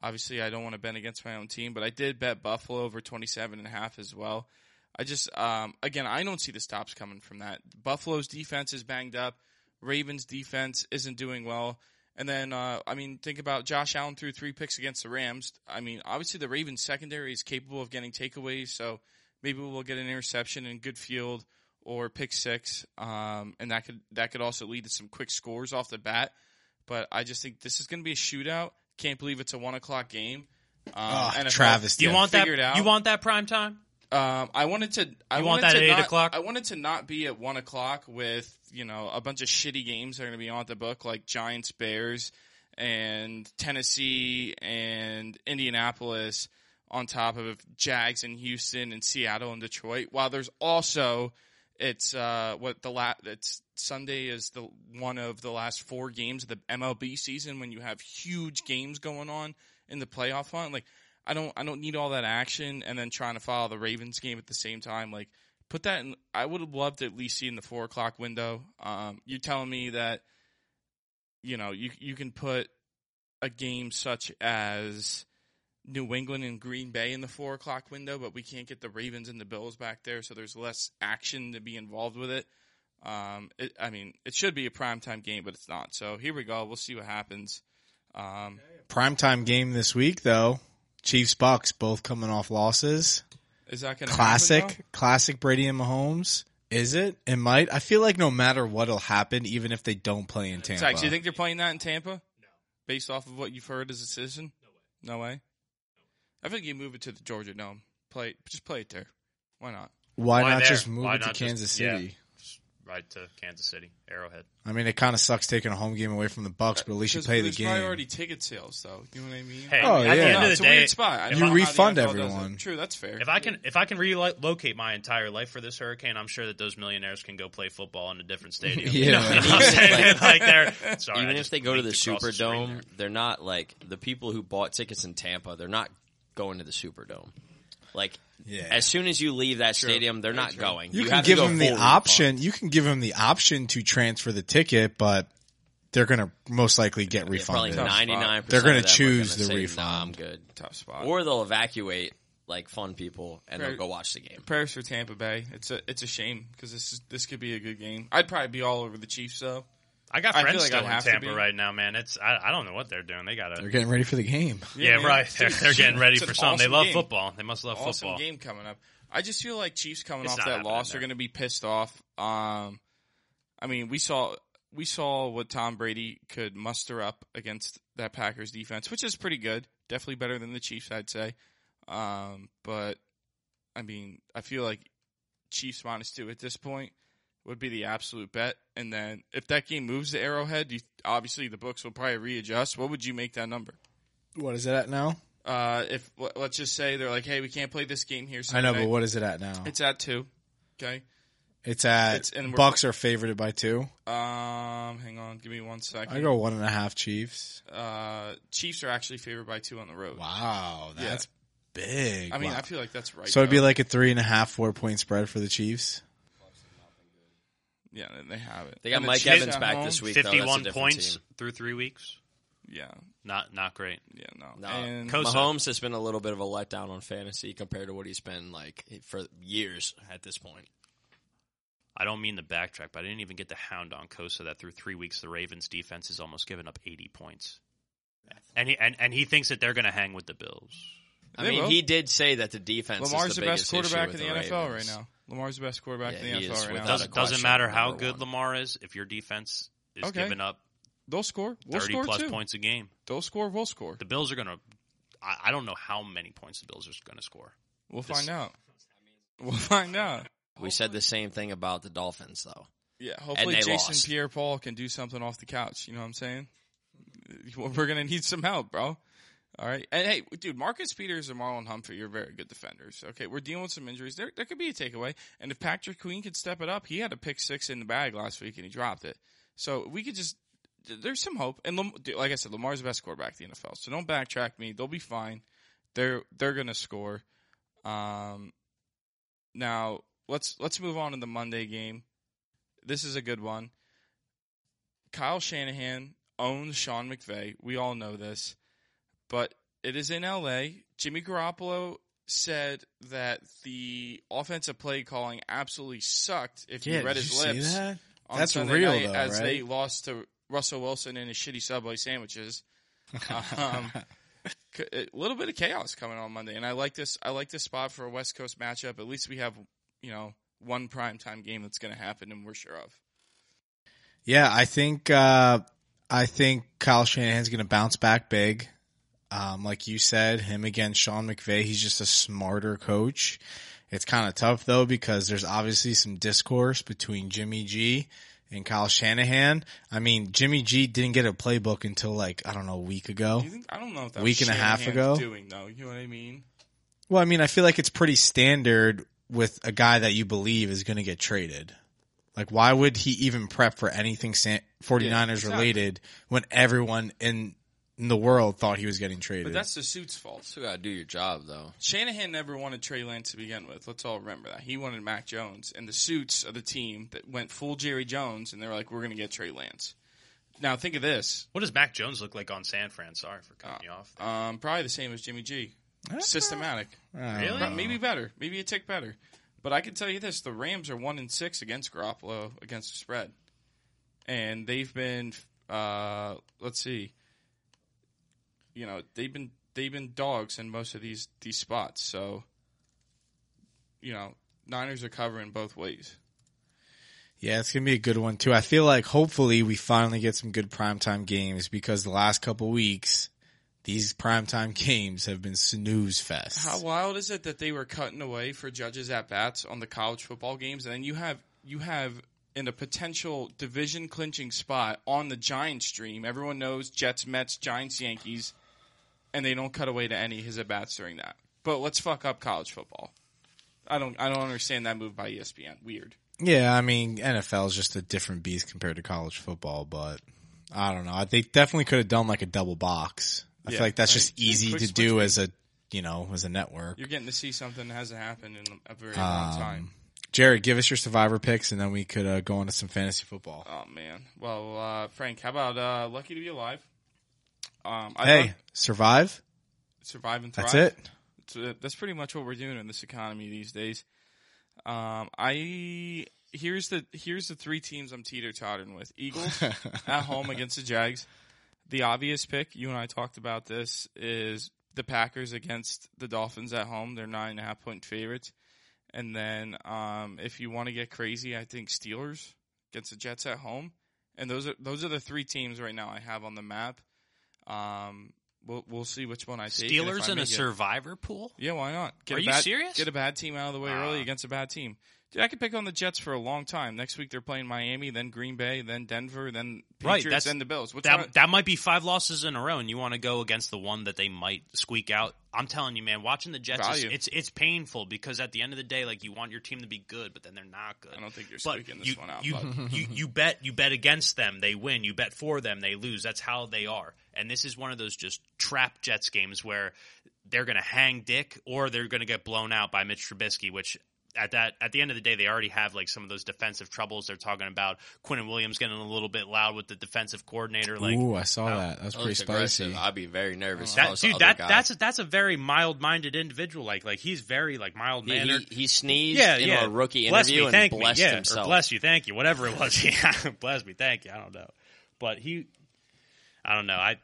Obviously, I don't want to bet against my own team, but I did bet Buffalo over twenty-seven and a half as well. I just, um, again, I don't see the stops coming from that. Buffalo's defense is banged up. Ravens' defense isn't doing well. And then, uh, I mean, think about Josh Allen threw three picks against the Rams. I mean, obviously, the Ravens' secondary is capable of getting takeaways, so maybe we'll get an interception and good field or pick six, um, and that could that could also lead to some quick scores off the bat. But I just think this is going to be a shootout. Can't believe it's a one o'clock game. Um, oh, and Travis, you want that? Out, you want that prime time? Um, I wanted to. I you want that at eight not, o'clock? I wanted to not be at one o'clock with you know a bunch of shitty games that are going to be on the book like Giants, Bears, and Tennessee and Indianapolis. On top of Jags and Houston and Seattle and Detroit. While there's also, it's uh, what the la- it's Sunday is the one of the last four games of the M L B season when you have huge games going on in the playoff hunt. Like I don't I don't need all that action and then trying to follow the Ravens game at the same time. Like put that in. I would have loved to at least see in the four o'clock window. Um, you're telling me that you know you you can put a game such as New England and Green Bay in the four o'clock window, but we can't get the Ravens and the Bills back there, so there's less action to be involved with it. Um, it I mean, it should be a primetime game, but it's not. So here we go. We'll see what happens. Um, primetime game this week, though. Chiefs, Bucks, both coming off losses. Is that going to classic, happen, classic Brady and Mahomes? Is it? It might. I feel like no matter what will happen, even if they don't play in Tampa. Zach, do you think they're playing that in Tampa? No. Based off of what you've heard as a citizen? No way. No way? I think you move it to the Georgia Dome. Play, just play it there. Why not? Why, Why not there? just move Why it to Kansas just, City? Yeah, just right to Kansas City, Arrowhead. I mean, it kind of sucks taking a home game away from the Bucs, but at least you play the game. There's priority ticket sales, though. You know what I mean? Hey, oh, at yeah. the end of the it's day, a weird spot. You refund everyone. True, that's fair. If I can, if I can relocate my entire life for this hurricane, I'm sure that those millionaires can go play football in a different stadium. yeah, you know what I'm saying? like they're, sorry, even if they go to the Superdome, the they're not like the people who bought tickets in Tampa. They're not going to the Superdome. Like, yeah. as soon as you leave that true. stadium, they're Very not true. going. You, you can give them the option. Refund. You can give them the option to transfer the ticket, but they're going to most likely get yeah, refunded. Probably ninety-nine percent they're going to choose the say, refund. Nah, I'm good. Tough spot. Or they'll evacuate like fun people and Prayer, they'll go watch the game. Prayers for Tampa Bay. It's a it's a shame because this is, this could be a good game. I'd probably be all over the Chiefs though. I got friends I like still in Tampa right now, man. It's I, I don't know what they're doing. They gotta they're getting ready for the game. Yeah, yeah right. They're, they're getting ready for something. Awesome they love game. football. They must love awesome football. Awesome game coming up. I just feel like Chiefs coming it's off that loss no. are going to be pissed off. Um, I mean, we saw we saw what Tom Brady could muster up against that Packers defense, which is pretty good. Definitely better than the Chiefs, I'd say. Um, but I mean, I feel like Chiefs minus two at this point would be the absolute bet. And then if that game moves to Arrowhead, you, obviously the books will probably readjust. What would you make that number? What is it at now? Uh, if let's just say they're like, hey, we can't play this game here. Sunday. I know, but what is it at now? It's at two. Okay. It's at it's, and Bucks are favored by two. Um, hang on, give me one second. I go one and a half Chiefs. Uh, Chiefs are actually favored by two on the road. Wow, that's yeah. big. I mean, wow. I feel like that's right. So though. It'd be like a three and a half, four point spread for the Chiefs. Yeah, they have it. They got and Mike the Evans back home. This week. Fifty-one though, points team. Through three weeks. Yeah, not not great. Yeah, no. no. And Mahomes has been a little bit of a letdown on fantasy compared to what he's been like for years at this point. I don't mean the backtrack, but I didn't even get the hound on Kosa that through three weeks the Ravens defense has almost given up eighty points, and he and, and he thinks that they're going to hang with the Bills. I they mean, will. He did say that the defense Lamar's is the, the best quarterback in the, the N F L Ravens. Right now. Lamar's the best quarterback yeah, in the N F L right now. Doesn't, doesn't matter how good one. Lamar is if your defense is okay. giving up. They'll score. We'll thirty score plus too. Points a game. They'll score. We'll score. The Bills are going to. I don't know how many points the Bills are going to score. We'll this, find out. We'll find out. We said the same thing about the Dolphins, though. Yeah, hopefully Jason lost. Pierre-Paul can do something off the couch. You know what I'm saying? We're going to need some help, bro. All right. And, hey, dude, Marcus Peters and Marlon Humphrey are very good defenders. Okay, we're dealing with some injuries. There there could be a takeaway. And if Patrick Queen could step it up, he had a pick six in the bag last week, and he dropped it. So we could just – there's some hope. And Lam- dude, like I said, Lamar's the best quarterback in the N F L. So don't backtrack me. They'll be fine. They're they're going to score. Um, now, let's let's move on to the Monday game. This is a good one. Kyle Shanahan owns Sean McVay. We all know this. But it is in L A. Jimmy Garoppolo said that the offensive play calling absolutely sucked. If yeah, you read his you lips, that? on that's Sunday real night though, as right? they lost to Russell Wilson and his shitty Subway sandwiches. Um, a little bit of chaos coming on Monday, and I like this. I like this spot for a West Coast matchup. At least we have you know one primetime game that's going to happen, and we're sure of. Yeah, I think uh, I think Kyle Shanahan's going to bounce back big. Um, like you said, him against Sean McVay, he's just a smarter coach. It's kind of tough, though, because there's obviously some discourse between Jimmy G and Kyle Shanahan. I mean, Jimmy G didn't get a playbook until, like, I don't know, a week ago. Do you think, I don't know if that's week and a half ago. Doing, though, you know what I mean? Well, I mean, I feel like it's pretty standard with a guy that you believe is going to get traded. Like, why would he even prep for anything forty-niners yeah, exactly. related when everyone in – in the world thought he was getting traded. But that's the suit's fault. You got to do your job, though. Shanahan never wanted Trey Lance to begin with. Let's all remember that. He wanted Mac Jones. And the suits of the team that went full Jerry Jones, and they were like, we're going to get Trey Lance. Now, think of this. What does Mac Jones look like on San Fran? Sorry for cutting uh, you off. Um, probably the same as Jimmy G. Systematic. Really? Maybe better. Maybe a tick better. But I can tell you this. The Rams are one and six against Garoppolo against the spread. And they've been, uh, let's see. You know, they've been they've been dogs in most of these, these spots. So, you know, Niners are covering both ways. Yeah, it's going to be a good one, too. I feel like hopefully we finally get some good primetime games because the last couple weeks, these primetime games have been snooze fest. How wild is it that they were cutting away for Judge's at-bats on the college football games? And then you have you have – in a potential division-clinching spot on the Giants stream. Everyone knows Jets, Mets, Giants, Yankees, and they don't cut away to any his at-bats during that. But let's fuck up college football. I don't I don't understand that move by E S P N. Weird. Yeah, I mean, N F L is just a different beast compared to college football, but I don't know. They definitely could have done like a double box. I yeah, feel like that's right? just easy to do as a, you know, as a network. You're getting to see something that hasn't happened in a very long um, time. Jared, give us your Survivor picks, and then we could uh, go on to some fantasy football. Oh, man. Well, uh, Frank, how about uh, Lucky to Be Alive? Um, I hey, survive. Survive and thrive. That's it. It's, uh, that's pretty much what we're doing in this economy these days. Um, I here's the here's the three teams I'm teeter-tottering with. Eagles at home against the Jags. The obvious pick, you and I talked about this, is the Packers against the Dolphins at home. They're nine and a half point favorites. And then um, if you want to get crazy, I think Steelers against the Jets at home. And those are those are the three teams right now I have on the map. Um, we'll we'll see which one I take. Steelers in a survivor pool? Yeah, why not? Are you serious? Get a bad team out of the way early against a bad team. Dude, I could pick on the Jets for a long time. Next week they're playing Miami, then Green Bay, then Denver, then Patriots, right, then the Bills. What's that, on? That might be five losses in a row, and you want to go against the one that they might squeak out. I'm telling you, man, watching the Jets, is, it's it's painful because at the end of the day, like you want your team to be good, but then they're not good. I don't think you're but squeaking this you, one out. You, you, you, bet, you bet against them, they win. You bet for them, they lose. That's how they are. And this is one of those just trap Jets games where they're going to hang dick or they're going to get blown out by Mitch Trubisky, which – At that, at the end of the day, they already have like some of those defensive troubles. They're talking about Quinnen Williams getting a little bit loud with the defensive coordinator. Like, ooh, I saw um, that. That was pretty spicy. Aggressive. I'd be very nervous. That, dude, that guy. that's a, that's a very mild-minded individual. Like, like he's very like mild-mannered. He, he sneezed yeah, in yeah. a rookie bless interview me, and blessed me, yeah, himself. Or bless you, thank you, whatever it was. Yeah, bless me, thank you. I don't know, but he, I don't know. I,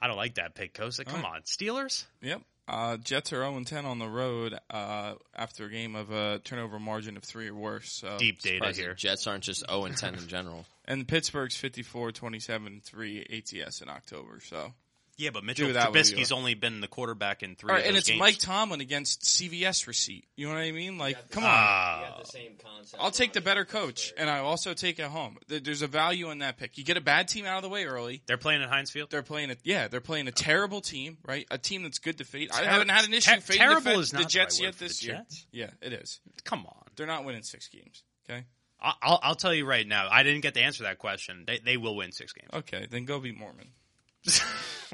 I don't like that pick, Kosa. Come right. on, Steelers. Yep. Uh, Jets are zero and ten on the road uh, after a game of a turnover margin of three or worse. So deep data here. Jets aren't just zero and ten in general. And Pittsburgh's fifty-four, twenty-seven, three A T S in October. So yeah, but Mitchell Trubisky's be only been the quarterback in three. All right, of those and it's games. Mike Tomlin against C V S receipt. You know what I mean? Like, the, come uh, on. You have the same concept. I'll take the better coach, and I also take it home. There's a value in that pick. You get a bad team out of the way early. They're playing at Heinz Field. They're playing a, yeah. They're playing a okay. terrible team, right? A team that's good to fade. Ter- I haven't had an issue. Ter- fading terrible the, is not the Jets the right yet this the Jets? year. Yeah, it is. Come on, they're not winning six games. Okay. I'll I'll tell you right now. I didn't get to answer that question. They they will win six games. Okay, then go be Mormon.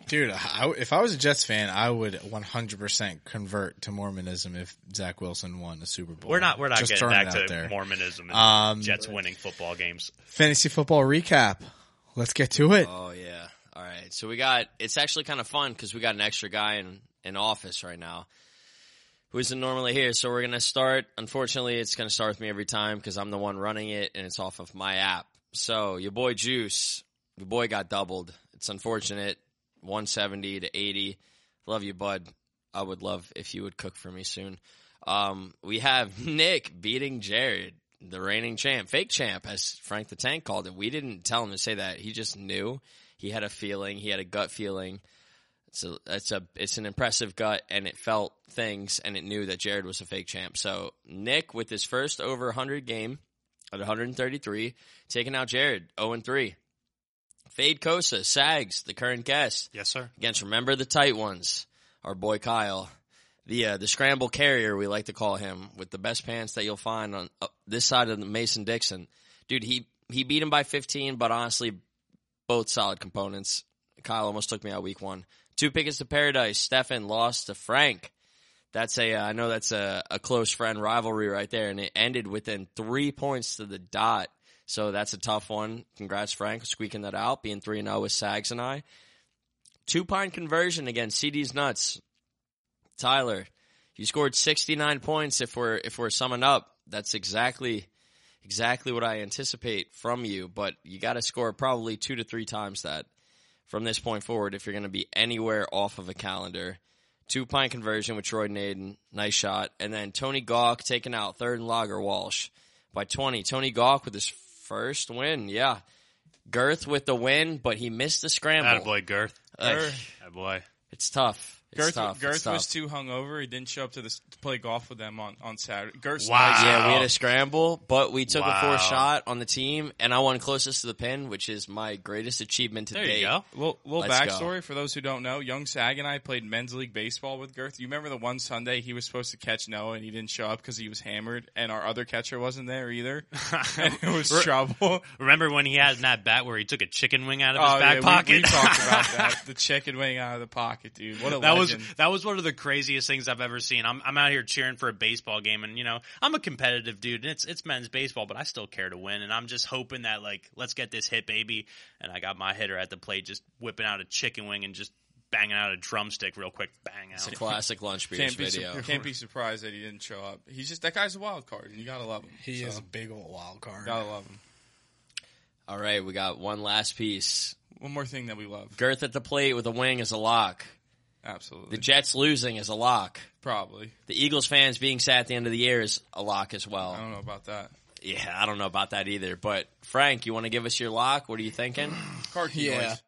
Dude, I, if I was a Jets fan, I would one hundred percent convert to Mormonism if Zach Wilson won the Super Bowl. We're not, we're not Just getting back to there. Mormonism and um, Jets winning football games. Fantasy football recap. Let's get to it. Oh, yeah. All right. So we got – it's actually kind of fun because we got an extra guy in, in office right now who isn't normally here. So we're going to start – unfortunately, it's going to start with me every time because I'm the one running it and it's off of my app. So your boy Juice, your boy got doubled. It's unfortunate, one seventy to eighty. Love you, bud. I would love if you would cook for me soon. Um, we have Nick beating Jared, the reigning champ. Fake champ, as Frank the Tank called it. We didn't tell him to say that. He just knew. He had a feeling. He had a gut feeling. It's a, it's a, it's an impressive gut, and it felt things, and it knew that Jared was a fake champ. So Nick, with his first over one hundred game at one thirty-three, taking out Jared, oh and three. Fade Kosa, Sags, the current guest. Yes, sir. Against Remember the Tight Ones, our boy Kyle, the uh, the scramble carrier, we like to call him, with the best pants that you'll find on uh, this side of the Mason-Dixon. Dude, he, he beat him by fifteen, but honestly, both solid components. Kyle almost took me out week one. Two pickets to paradise. Stefan lost to Frank. That's a uh, I know that's a, a close friend rivalry right there, and it ended within three points to the dot. So that's a tough one. Congrats, Frank, squeaking that out, being three and oh with Sags and I. Two-pint conversion against C D's Nuts. Tyler, you scored sixty-nine points if we're if we're summing up. That's exactly exactly what I anticipate from you, but you got to score probably two to three times that from this point forward if you're going to be anywhere off of a calendar. Two-pint conversion with Troy Naden. Nice shot. And then Tony Gawk taking out third and Lager Walsh by twenty. Tony Gawk with his first win, yeah. Girth with the win, but he missed the scramble. Attaboy, Girth. Attaboy. Attaboy. It's tough. It's Girth, tough. Girth it's tough. was too hungover. He didn't show up to, this, to play golf with them on, on Saturday. Girth's wow. Nice. Yeah, we had a scramble, but we took wow. a fourth shot on the team, and I won closest to the pin, which is my greatest achievement to there date. There you go. Little, little backstory go. for those who don't know. Young Sag and I played men's league baseball with Girth. You remember the one Sunday he was supposed to catch Noah, and he didn't show up because he was hammered, and our other catcher wasn't there either, and it was trouble. Remember when he had that bat where he took a chicken wing out of his oh, back yeah, pocket? We, we talked about that. The chicken wing out of the pocket, dude. What a that legend. was that was one of the craziest things I've ever seen. I'm I'm out here cheering for a baseball game, and you know I'm a competitive dude, and it's it's men's baseball, but I still care to win, and I'm just hoping that like let's get this hit, baby. And I got my hitter at the plate, just whipping out a chicken wing and just banging out a drumstick real quick. Bang out. It's a classic Lunch Beers can't video. Su- can't be surprised that he didn't show up. He's just, that guy's a wild card, and you gotta love him. He so. is a big old wild card. Gotta love him. All right, we got one last piece. One more thing that we love. Girth at the plate with a wing is a lock. Absolutely. The Jets losing is a lock. Probably. The Eagles fans being sad at the end of the year is a lock as well. I don't know about that. Yeah, I don't know about that either. But, Frank, you want to give us your lock? What are you thinking? Car key yeah. noise.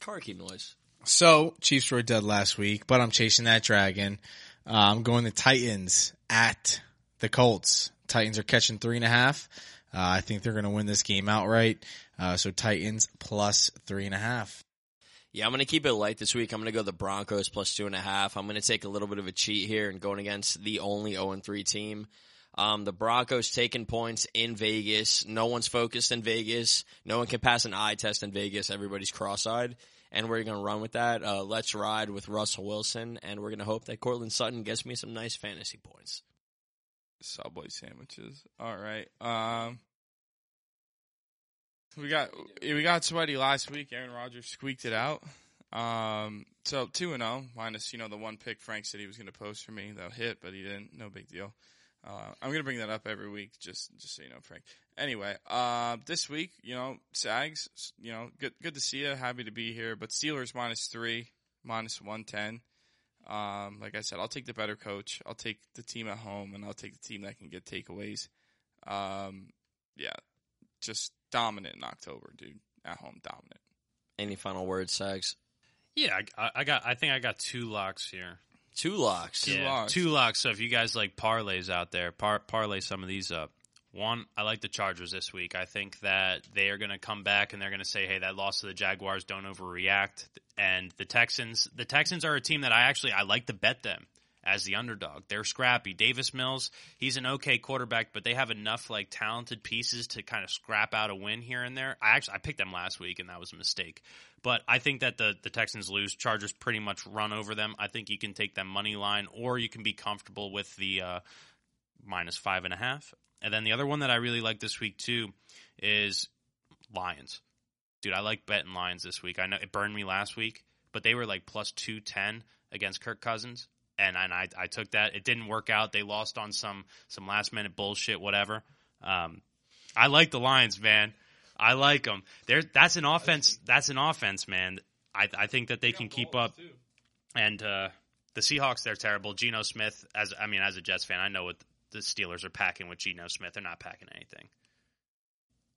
Car key noise. So, Chiefs were dead last week, but I'm chasing that dragon. Uh, I'm going the Titans at the Colts. Titans are catching three and a half. Uh, I think they're going to win this game outright. Uh, so, Titans plus three and a half. Yeah, I'm going to keep it light this week. I'm going to go the Broncos plus two and a half. I'm going to take a little bit of a cheat here and going against the only oh and three team. Um, the Broncos taking points in Vegas. No one's focused in Vegas. No one can pass an eye test in Vegas. Everybody's cross-eyed. And we're going to run with that. Uh, let's ride with Russell Wilson. And we're going to hope that Cortland Sutton gets me some nice fantasy points. Subway sandwiches. All right. Um, we got we got sweaty last week. Aaron Rodgers squeaked it out. Um, so two and oh, minus, you know, the one pick Frank said he was going to post for me. That hit, but he didn't. No big deal. Uh, I'm going to bring that up every week, just just so you know, Frank. Anyway, uh, this week, you know, Sags, you know, good good to see you. Happy to be here. But Steelers minus three, minus one ten. Um, like I said, I'll take the better coach. I'll take the team at home, and I'll take the team that can get takeaways. Um, yeah, just dominant in October, dude. At home, dominant. Any final words, Sags? Yeah, I, I got. I think I got two locks here. Two locks. Two yeah, locks. Two locks. So if you guys like parlays out there, par- parlay some of these up. One, I like the Chargers this week. I think that they are going to come back and they're going to say, hey, that loss to the Jaguars, don't overreact. And the Texans, the Texans are a team that I actually, I like to bet them as the underdog. They're scrappy. Davis Mills, he's an okay quarterback, but they have enough like talented pieces to kind of scrap out a win here and there. I actually, I picked them last week and that was a mistake. But I think that the, the Texans lose. Chargers pretty much run over them. I think you can take them money line, or you can be comfortable with the uh, minus five and a half. And then the other one that I really like this week too is Lions. Dude, I like betting Lions this week. I know it burned me last week, but they were like plus two ten against Kirk Cousins, and, and I, I took that. It didn't work out. They lost on some some last minute bullshit, whatever. Um, I like the Lions, man. I like them. They're, that's an offense. That's an offense, man. I, I think that they can keep up. Too. And uh, the Seahawks, they're terrible. Geno Smith, as I mean, as a Jets fan, I know what the Steelers are packing with Geno Smith. They're not packing anything.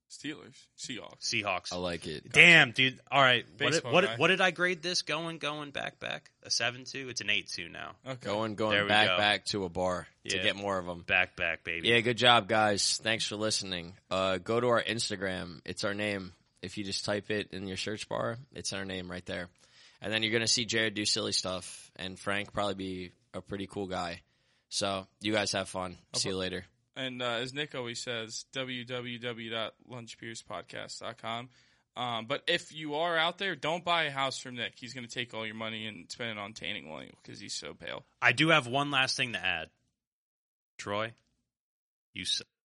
Steelers, Seahawks, Seahawks. I like it. Damn, dude. All right, Baseball what did, what, what did I grade this? Going, going back, back. A seven two. It's an eight two now. Okay. Going, going back, go. back to a bar yeah. to get more of them. Back, back, baby. Yeah, good job, guys. Thanks for listening. Uh, go to our Instagram. It's our name. If you just type it in your search bar, it's our name right there. And then you're gonna see Jared do silly stuff, and Frank probably be a pretty cool guy. So you guys have fun. I'll see you later. And uh, as Nick always says, w w w dot lunch beers podcast dot com. Um, but if you are out there, don't buy a house from Nick. He's going to take all your money and spend it on Tanning William because he's so pale. I do have one last thing to add. Troy, you suck.